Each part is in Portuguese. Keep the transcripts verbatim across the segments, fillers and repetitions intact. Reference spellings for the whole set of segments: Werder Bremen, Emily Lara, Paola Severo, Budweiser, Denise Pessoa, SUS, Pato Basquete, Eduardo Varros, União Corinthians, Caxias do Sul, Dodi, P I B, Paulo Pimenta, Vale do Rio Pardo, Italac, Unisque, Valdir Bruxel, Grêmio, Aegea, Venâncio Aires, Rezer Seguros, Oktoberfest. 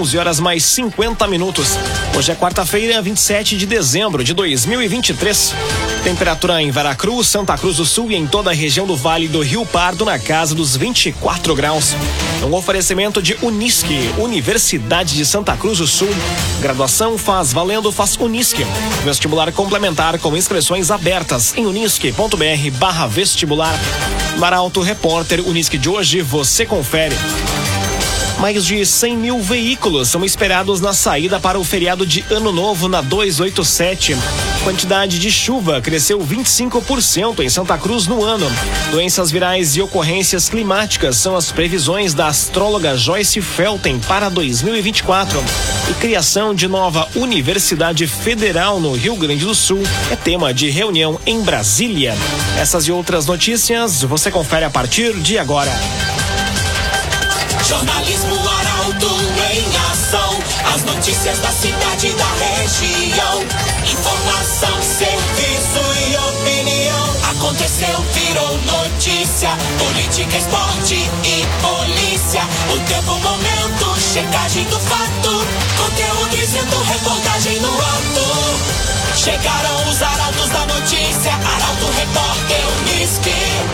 onze horas mais cinquenta minutos. Hoje é quarta-feira, vinte e sete de dezembro de dois mil e vinte e três. Temperatura em Veracruz, Santa Cruz do Sul e em toda a região do Vale do Rio Pardo na casa dos vinte e quatro graus. Um oferecimento de Unisque, Universidade de Santa Cruz do Sul. Graduação faz valendo, faz Unisque. Vestibular complementar com inscrições abertas em unisque.br barra vestibular. Arauto, Repórter Unisque de hoje, você confere. Mais de cem mil veículos são esperados na saída para o feriado de Ano Novo na duzentos e oitenta e sete. Quantidade de chuva cresceu vinte e cinco por cento em Santa Cruz no ano. Doenças virais e ocorrências climáticas são as previsões da astróloga Joyce Felten para dois mil e vinte e quatro. E criação de nova Universidade Federal no Rio Grande do Sul é tema de reunião em Brasília. Essas e outras notícias você confere a partir de agora. Jornalismo Arauto em ação, as notícias da cidade e da região. Informação, serviço e opinião. Aconteceu, virou notícia, política, esporte e polícia. O tempo, momento, checagem do fato, conteúdo dizendo, reportagem no ato. Chegaram os arautos da notícia, Arauto, Repórter, Unisque.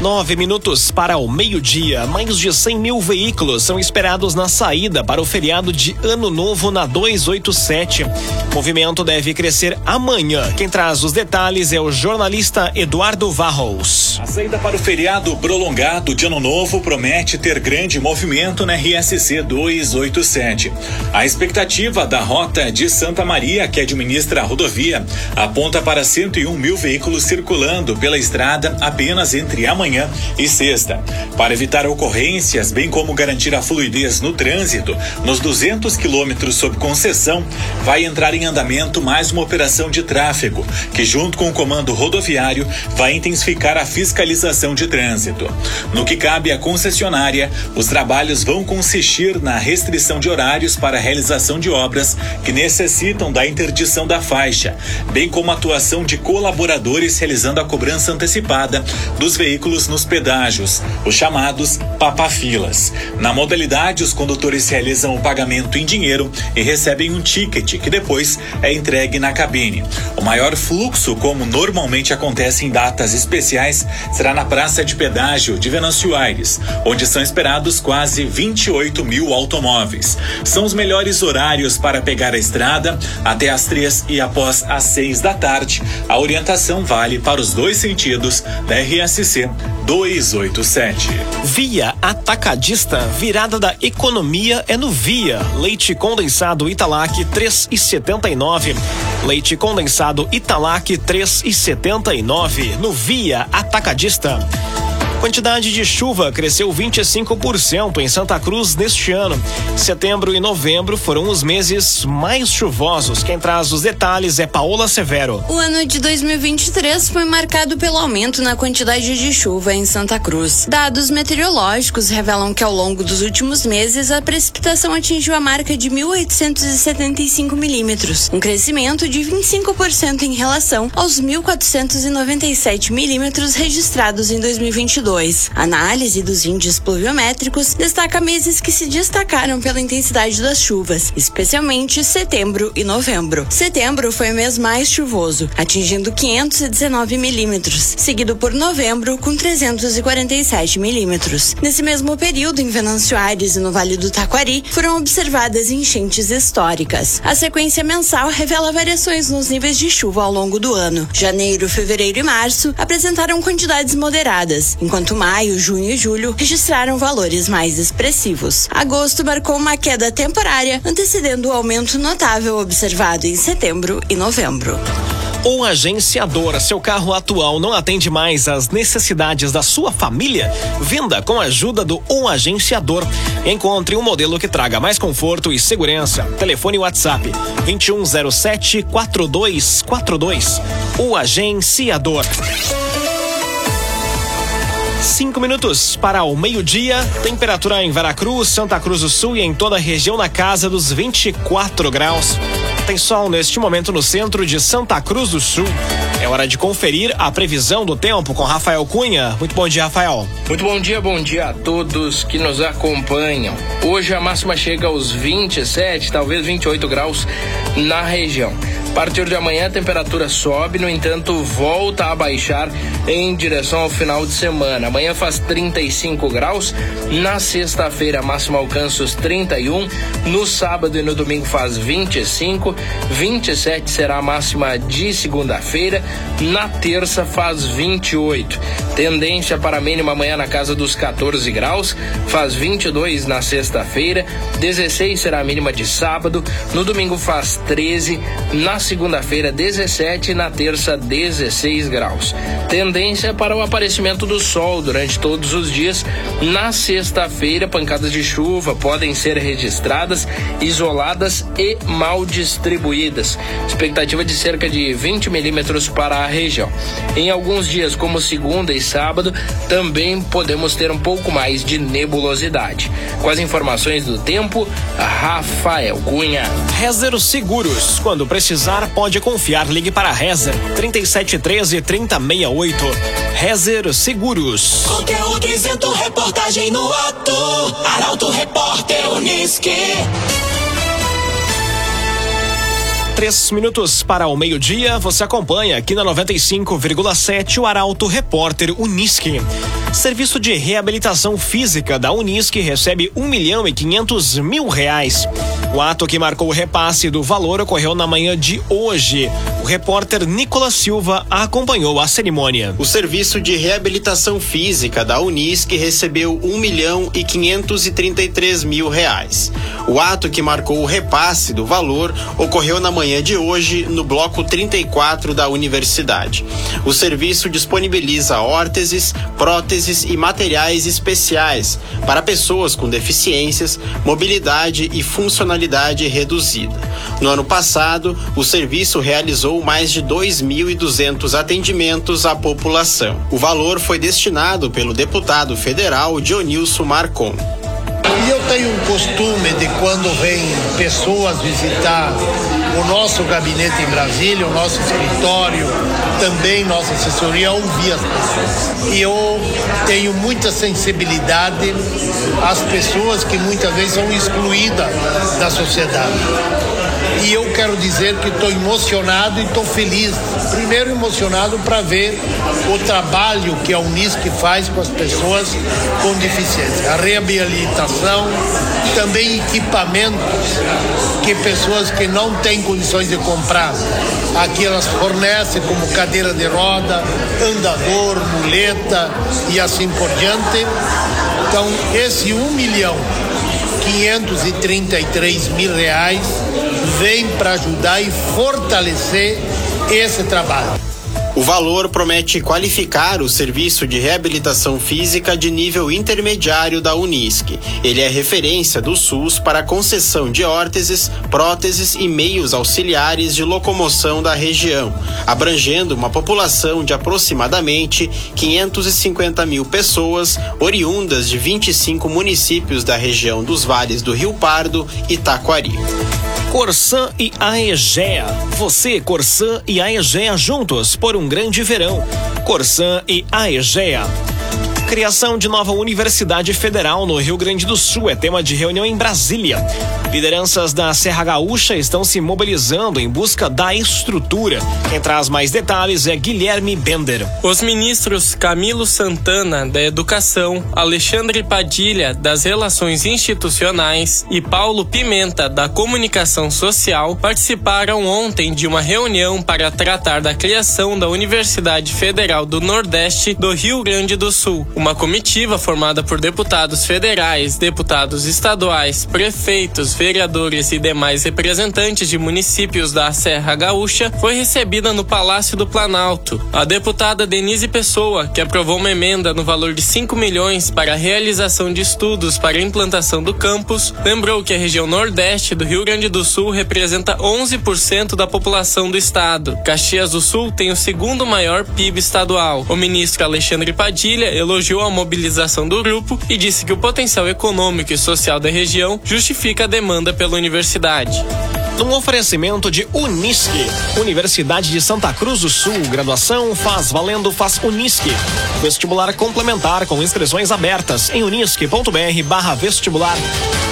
Nove minutos para o meio-dia. Mais de cem mil veículos são esperados na saída para o feriado de Ano Novo na duzentos e oitenta e sete. O movimento deve crescer amanhã. Quem traz os detalhes é o jornalista Eduardo Varros. A saída para o feriado prolongado de Ano Novo promete ter grande movimento na R S C duzentos e oitenta e sete. A expectativa da Rota de Santa Maria, que administra a rodovia, aponta para cento e um mil veículos circulando pela estrada apenas entre amanhã e sexta. Para evitar ocorrências, bem como garantir a fluidez no trânsito, nos duzentos quilômetros sob concessão, vai entrar em andamento mais uma operação de tráfego, que junto com o comando rodoviário vai intensificar a fiscalização de trânsito. No que cabe à concessionária, os trabalhos vão consistir na restrição de horários para a realização de obras que necessitam da interdição da faixa, bem como a atuação de colaboradores realizando a cobrança antecipada dos veículos nos pedágios, os chamados papafilas. Na modalidade, os condutores realizam o pagamento em dinheiro e recebem um ticket que depois é entregue na cabine. O maior fluxo, como normalmente acontece em datas especiais, será na praça de pedágio de Venâncio Aires, onde são esperados quase vinte e oito mil automóveis. São os melhores horários para pegar a estrada, até as três e após as seis da tarde. A orientação vale para os dois sentidos da R S C duzentos e oitenta e sete. Via Atacadista, virada da economia é no Via. Leite condensado Italac três reais e setenta e nove centavos. Leite condensado Italac três reais e setenta e nove centavos no Via Atacadista. Quantidade de chuva cresceu vinte e cinco por cento em Santa Cruz neste ano. Setembro e novembro foram os meses mais chuvosos. Quem traz os detalhes é Paola Severo. O ano de dois mil e vinte e três foi marcado pelo aumento na quantidade de chuva em Santa Cruz. Dados meteorológicos revelam que ao longo dos últimos meses a precipitação atingiu a marca de mil oitocentos e setenta e cinco milímetros, um crescimento de vinte e cinco por cento em relação aos mil quatrocentos e noventa e sete milímetros registrados em dois mil e vinte e dois. A análise dos índices pluviométricos destaca meses que se destacaram pela intensidade das chuvas, especialmente setembro e novembro. Setembro foi o mês mais chuvoso, atingindo quinhentos e dezenove milímetros, seguido por novembro com trezentos e quarenta e sete milímetros. Nesse mesmo período, em Venâncio Aires e no Vale do Taquari, foram observadas enchentes históricas. A sequência mensal revela variações nos níveis de chuva ao longo do ano. Janeiro, fevereiro e março apresentaram quantidades moderadas, enquanto Enquanto maio, junho e julho registraram valores mais expressivos. Agosto marcou uma queda temporária, antecedendo o aumento notável observado em setembro e novembro. O Agenciador, seu carro atual não atende mais às necessidades da sua família? Venda com a ajuda do O Agenciador. Encontre um modelo que traga mais conforto e segurança. Telefone WhatsApp vinte e um zero sete, quarenta e dois quarenta e dois. O Agenciador. Cinco minutos para o meio-dia, temperatura em Veracruz, Santa Cruz do Sul e em toda a região na casa dos vinte e quatro graus. Tem sol neste momento no centro de Santa Cruz do Sul. É É hora de conferir a previsão do tempo com Rafael Cunha. Muito bom dia, Rafael. Muito bom dia, bom dia a todos que nos acompanham. Hoje a máxima chega aos vinte e sete, talvez vinte e oito graus na região. A partir de amanhã a temperatura sobe, no entanto volta a baixar em direção ao final de semana. Amanhã faz trinta e cinco graus, na sexta-feira a máxima alcança os trinta e um, no sábado e no domingo faz vinte e cinco, vinte e sete será a máxima de segunda-feira, na terça faz vinte e oito. Tendência para a mínima amanhã na casa dos quatorze graus, faz vinte e dois na sexta-feira, dezesseis será a mínima de sábado, no domingo faz treze, na segunda-feira dezessete e na terça dezesseis graus. Tendência para o aparecimento do sol durante todos os dias. Na sexta-feira, pancadas de chuva podem ser registradas, isoladas e mal distribuídas. Expectativa de cerca de vinte milímetros para a região. Em alguns dias, como segunda e sábado, também podemos ter um pouco mais de nebulosidade. Com as informações do tempo, Rafael Cunha. Rezer Seguros. Quando precisar, pode confiar. Ligue para Rezer trinta e sete treze, trinta sessenta e oito. Rezer Seguros. Conteúdo isento, reportagem no ato. Arauto, Repórter, Unisque. Três minutos para o meio-dia, você acompanha aqui na noventa e cinco vírgula sete o Arauto Repórter Unisque. Serviço de reabilitação física da Unisque recebe um milhão e quinhentos mil reais. O ato que marcou o repasse do valor ocorreu na manhã de hoje. O repórter Nicolás Silva acompanhou a cerimônia. O serviço de reabilitação física da Unisque recebeu um milhão e quinhentos e trinta e três mil reais. O ato que marcou o repasse do valor ocorreu na manhã de hoje no bloco trinta e quatro da universidade. O serviço disponibiliza órteses, próteses e materiais especiais para pessoas com deficiências, mobilidade e funcionalidade reduzida. No ano passado, o serviço realizou mais de dois mil e duzentos atendimentos à população. O valor foi destinado pelo deputado federal Dionilson Marcon. E eu tenho um costume de quando vem pessoas visitar o nosso gabinete em Brasília, o nosso escritório, também nossa assessoria, ouvir as pessoas. E eu tenho muita sensibilidade às pessoas que muitas vezes são excluídas da sociedade. E eu quero dizer que estou emocionado e estou feliz. Primeiro emocionado para ver o trabalho que a Unisque faz com as pessoas com deficiência. A reabilitação, também equipamentos que pessoas que não têm condições de comprar. Aqui elas fornecem, como cadeira de roda, andador, muleta e assim por diante. Então, esse um milhão quinhentos e trinta e três mil reais vem para ajudar e fortalecer esse trabalho. O valor promete qualificar o serviço de reabilitação física de nível intermediário da Unisque. Ele é referência do SUS para a concessão de órteses, próteses e meios auxiliares de locomoção da região, abrangendo uma população de aproximadamente quinhentas e cinquenta mil pessoas, oriundas de vinte e cinco municípios da região dos vales do Rio Pardo e Taquari. Corsan e Aegea. Você, Corsan e Aegea juntos por um grande verão. Corsan e Aegea. Criação de nova Universidade Federal no Rio Grande do Sul é tema de reunião em Brasília. Lideranças da Serra Gaúcha estão se mobilizando em busca da estrutura. Quem traz mais detalhes é Guilherme Bender. Os ministros Camilo Santana, da Educação, Alexandre Padilha, das Relações Institucionais e Paulo Pimenta, da Comunicação Social, participaram ontem de uma reunião para tratar da criação da Universidade Federal do Nordeste do Rio Grande do Sul. Uma comitiva formada por deputados federais, deputados estaduais, prefeitos, vereadores e demais representantes de municípios da Serra Gaúcha foi recebida no Palácio do Planalto. A deputada Denise Pessoa, que aprovou uma emenda no valor de cinco milhões para a realização de estudos para a implantação do campus, lembrou que a região nordeste do Rio Grande do Sul representa onze por cento da população do estado. Caxias do Sul tem o segundo maior P I B estadual. O ministro Alexandre Padilha elogiou a mobilização do grupo e disse que o potencial econômico e social da região justifica a demanda pela universidade. Um oferecimento de Unisque, Universidade de Santa Cruz do Sul. Graduação faz valendo, faz Unisque. Vestibular complementar com inscrições abertas em unisque.br barra vestibular.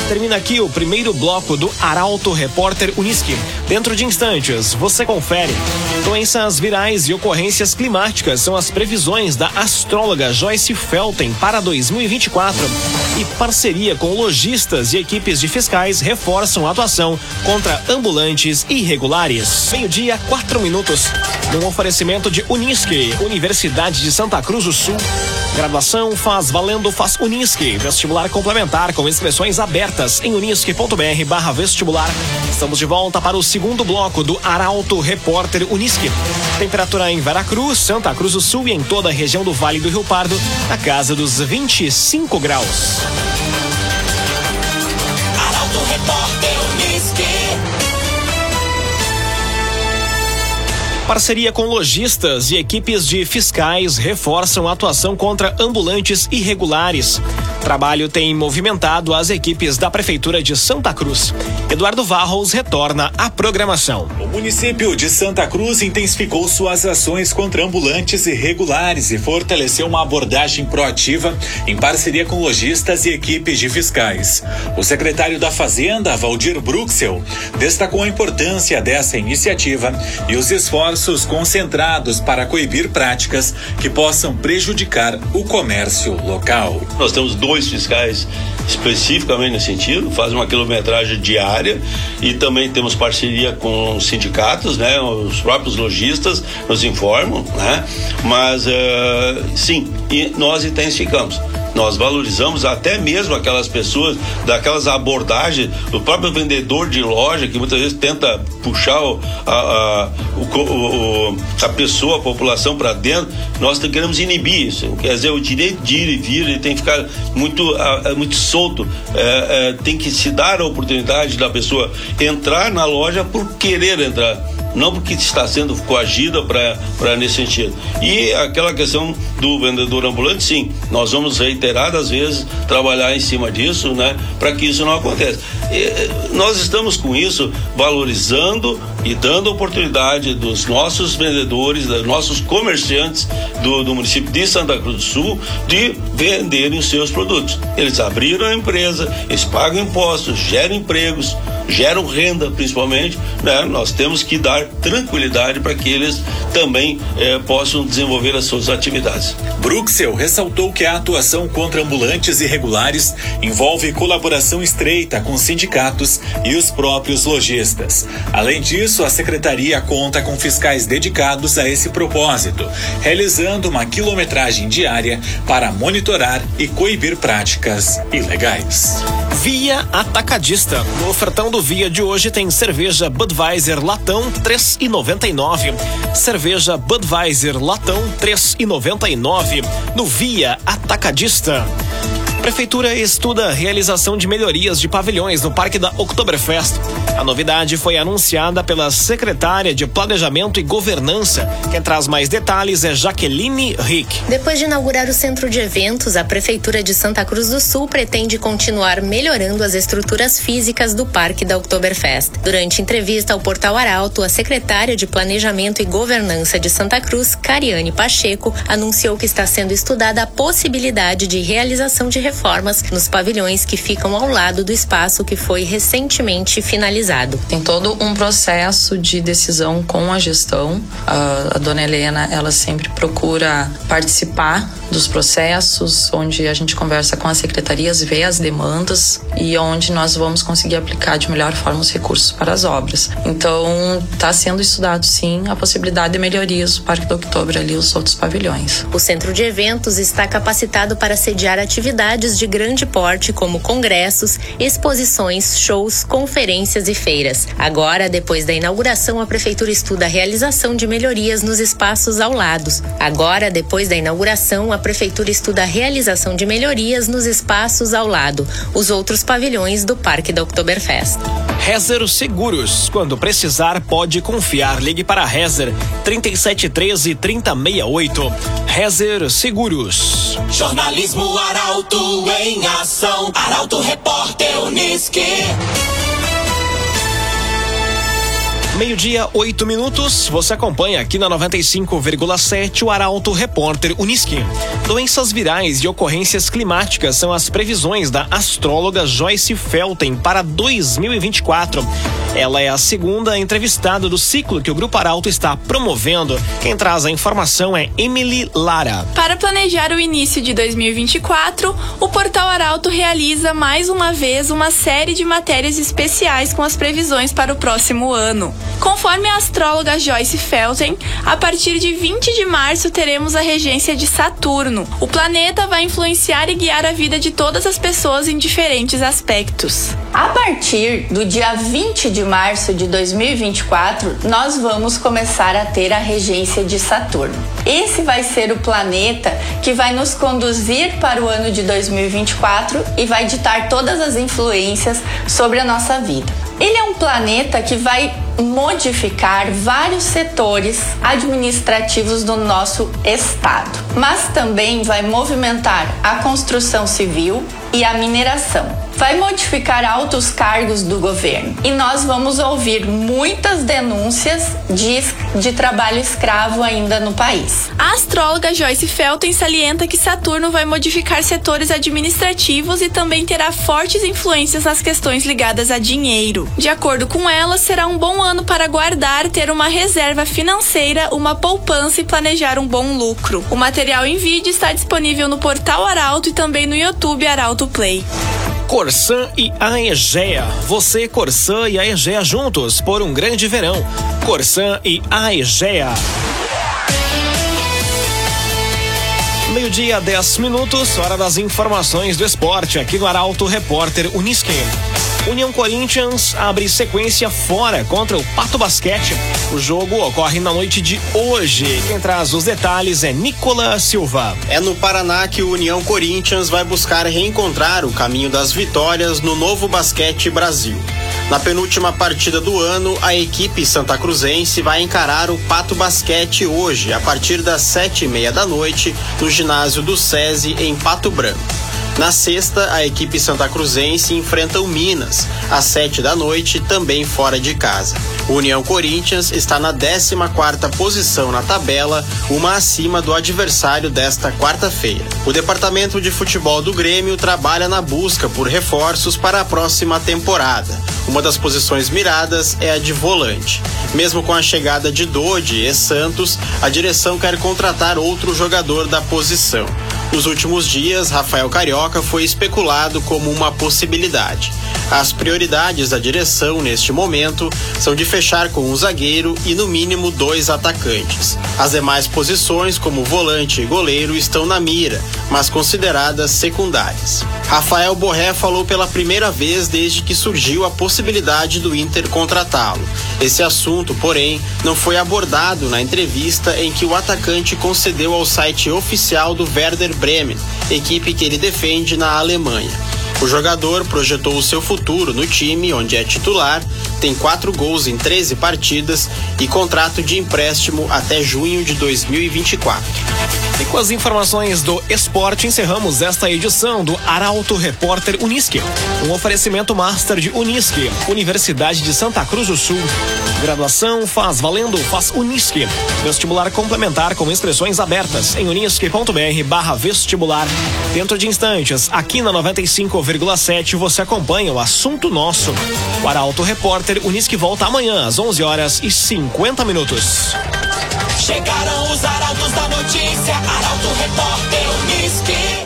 Termina aqui o primeiro bloco do Arauto Repórter Unisque. Dentro de instantes, você confere. Doenças virais e ocorrências climáticas são as previsões da astróloga Joyce Felten para dois mil e vinte e quatro. E parceria com lojistas e equipes de fiscais reforçam a atuação contra ambulantes irregulares. Meio-dia, quatro minutos. Um oferecimento de Unisque, Universidade de Santa Cruz do Sul. Graduação faz valendo, faz Unisque. Vestibular complementar com inscrições abertas em unisque.br barra vestibular. Estamos de volta para o segundo bloco do Arauto Repórter Unisque. Temperatura em Veracruz, Santa Cruz do Sul e em toda a região do Vale do Rio Pardo, na casa dos vinte e cinco graus. Arauto Repórter Unisque. Parceria com lojistas e equipes de fiscais reforçam a atuação contra ambulantes irregulares. Trabalho tem movimentado as equipes da Prefeitura de Santa Cruz. Eduardo Varros retorna à programação. O município de Santa Cruz intensificou suas ações contra ambulantes irregulares e fortaleceu uma abordagem proativa em parceria com lojistas e equipes de fiscais. O secretário da Fazenda, Valdir Bruxel, destacou a importância dessa iniciativa e os esforços concentrados para coibir práticas que possam prejudicar o comércio local. Nós temos dois fiscais especificamente nesse sentido, fazem uma quilometragem diária e também temos parceria com os sindicatos, né? Os próprios lojistas nos informam, né? Mas uh, sim, e nós intensificamos. Nós valorizamos até mesmo aquelas pessoas, daquelas abordagens, o próprio vendedor de loja que muitas vezes tenta puxar o, a, a, o, a pessoa, a população para dentro. Nós queremos inibir isso. Quer dizer, o direito de ir e vir, ele tem que ficar muito, muito solto. É, é, tem que se dar a oportunidade da pessoa entrar na loja por querer entrar, não porque está sendo coagida para nesse sentido. E aquela questão do vendedor ambulante, sim, nós vamos reiteradas vezes trabalhar em cima disso, né, para que isso não aconteça. E nós estamos com isso valorizando e dando oportunidade dos nossos vendedores, dos nossos comerciantes do, do município de Santa Cruz do Sul de venderem os seus produtos. Eles abriram a empresa, eles pagam impostos, geram empregos, geram renda principalmente, né? Nós temos que dar tranquilidade para que eles também eh, possam desenvolver as suas atividades. Bruxel ressaltou que a atuação contra ambulantes irregulares envolve colaboração estreita com sindicatos e os próprios lojistas. Além disso, a secretaria conta com fiscais dedicados a esse propósito, realizando uma quilometragem diária para monitorar e coibir práticas ilegais. Via Atacadista. No ofertão do Via de hoje tem cerveja Budweiser latão três reais e noventa e nove centavos. Cerveja Budweiser latão três reais e noventa e nove centavos no Via Atacadista. Prefeitura estuda a realização de melhorias de pavilhões no Parque da Oktoberfest. A novidade foi anunciada pela secretária de Planejamento e Governança. Quem traz mais detalhes é Jaqueline Rick. Depois de inaugurar o centro de eventos, a Prefeitura de Santa Cruz do Sul pretende continuar melhorando as estruturas físicas do Parque da Oktoberfest. Durante entrevista ao portal Arauto, a secretária de Planejamento e Governança de Santa Cruz, Cariane Pacheco, anunciou que está sendo estudada a possibilidade de realização de reformas nos pavilhões que ficam ao lado do espaço que foi recentemente finalizado. Tem todo um processo de decisão com a gestão. A, a dona Helena, ela sempre procura participar dos processos, onde a gente conversa com as secretarias, vê as demandas e onde nós vamos conseguir aplicar de melhor forma os recursos para as obras. Então, está sendo estudado, sim, a possibilidade de melhorias do Parque do Outubro ali, os outros pavilhões. O centro de eventos está capacitado para sediar atividades de grande porte, como congressos, exposições, shows, conferências e feiras. Agora, depois da inauguração, a Prefeitura estuda a realização de melhorias nos espaços ao lado. Agora, depois da inauguração, a Prefeitura estuda a realização de melhorias nos espaços ao lado, os outros pavilhões do Parque da Oktoberfest. Rezer Seguros. Quando precisar, pode confiar. Ligue para Rezer trinta e sete treze, trinta e sessenta e oito. Rezer Seguros. Jornalismo Arauto em ação. Arauto Repórter Unisque. Meio-dia, oito minutos, você acompanha aqui na noventa e cinco vírgula sete o Arauto Repórter Unisque. Doenças virais e ocorrências climáticas são as previsões da astróloga Joyce Felten para dois mil e vinte e quatro. Ela é a segunda entrevistada do ciclo que o Grupo Arauto está promovendo. Quem traz a informação é Emily Lara. Para planejar o início de dois mil e vinte e quatro, o Portal Arauto realiza mais uma vez uma série de matérias especiais com as previsões para o próximo ano. Conforme a astróloga Joyce Felten, a partir de vinte de março teremos a regência de Saturno. O planeta vai influenciar e guiar a vida de todas as pessoas em diferentes aspectos. A partir do dia vinte de março de dois mil e vinte e quatro, nós vamos começar a ter a regência de Saturno. Esse vai ser o planeta que vai nos conduzir para o ano de dois mil e vinte e quatro e vai ditar todas as influências sobre a nossa vida. Ele é um planeta que vai modificar vários setores administrativos do nosso estado, mas também vai movimentar a construção civil e a mineração. Vai modificar altos cargos do governo e nós vamos ouvir muitas denúncias de, de trabalho escravo ainda no país. A astróloga Joyce Felten salienta que Saturno vai modificar setores administrativos e também terá fortes influências nas questões ligadas a dinheiro. De acordo com ela, será um bom ano para guardar, ter uma reserva financeira, uma poupança e planejar um bom lucro. O material em vídeo está disponível no portal Arauto e também no YouTube Arauto Play. Corsan e Aegea. Você, Corsan e Aegea juntos por um grande verão. Corsan e Aegea. Meio-dia, dez minutos, hora das informações do esporte aqui no Arauto Repórter Unisque. União Corinthians abre sequência fora contra o Pato Basquete. O jogo ocorre na noite de hoje. Quem traz os detalhes é Nicolás Silva. É no Paraná que o União Corinthians vai buscar reencontrar o caminho das vitórias no novo basquete Brasil. Na penúltima partida do ano, a equipe santacruzense vai encarar o Pato Basquete hoje, a partir das sete e meia da noite, no ginásio do SESI, em Pato Branco. Na sexta, a equipe santacruzense enfrenta o Minas, às sete da noite, também fora de casa. O União Corinthians está na décima quarta posição na tabela, uma acima do adversário desta quarta-feira. O departamento de futebol do Grêmio trabalha na busca por reforços para a próxima temporada. Uma das posições miradas é a de volante. Mesmo com a chegada de Dodi e Santos, a direção quer contratar outro jogador da posição. Nos últimos dias, Rafael Carioca foi especulado como uma possibilidade. As prioridades da direção, neste momento, são de fechar com um zagueiro e, no mínimo, dois atacantes. As demais posições, como volante e goleiro, estão na mira, mas consideradas secundárias. Rafael Borré falou pela primeira vez desde que surgiu a possibilidade do Inter contratá-lo. Esse assunto, porém, não foi abordado na entrevista em que o atacante concedeu ao site oficial do Werder Bremen, equipe que ele defende na Alemanha. O jogador projetou o seu futuro no time, onde é titular, tem quatro gols em treze partidas e contrato de empréstimo até junho de dois mil e vinte e quatro. E com as informações do esporte, encerramos esta edição do Arauto Repórter Unisque. Um oferecimento master de Unisque, Universidade de Santa Cruz do Sul. Graduação faz valendo, faz Unisque. Vestibular complementar com inscrições abertas em unisque.br barra vestibular. Dentro de instantes, aqui na noventa e cinco vírgula sete, você acompanha o assunto nosso. O Arauto Repórter Unisque volta amanhã às onze horas e cinquenta minutos. Chegaram os arautos da notícia, Arauto Repórter Unisque.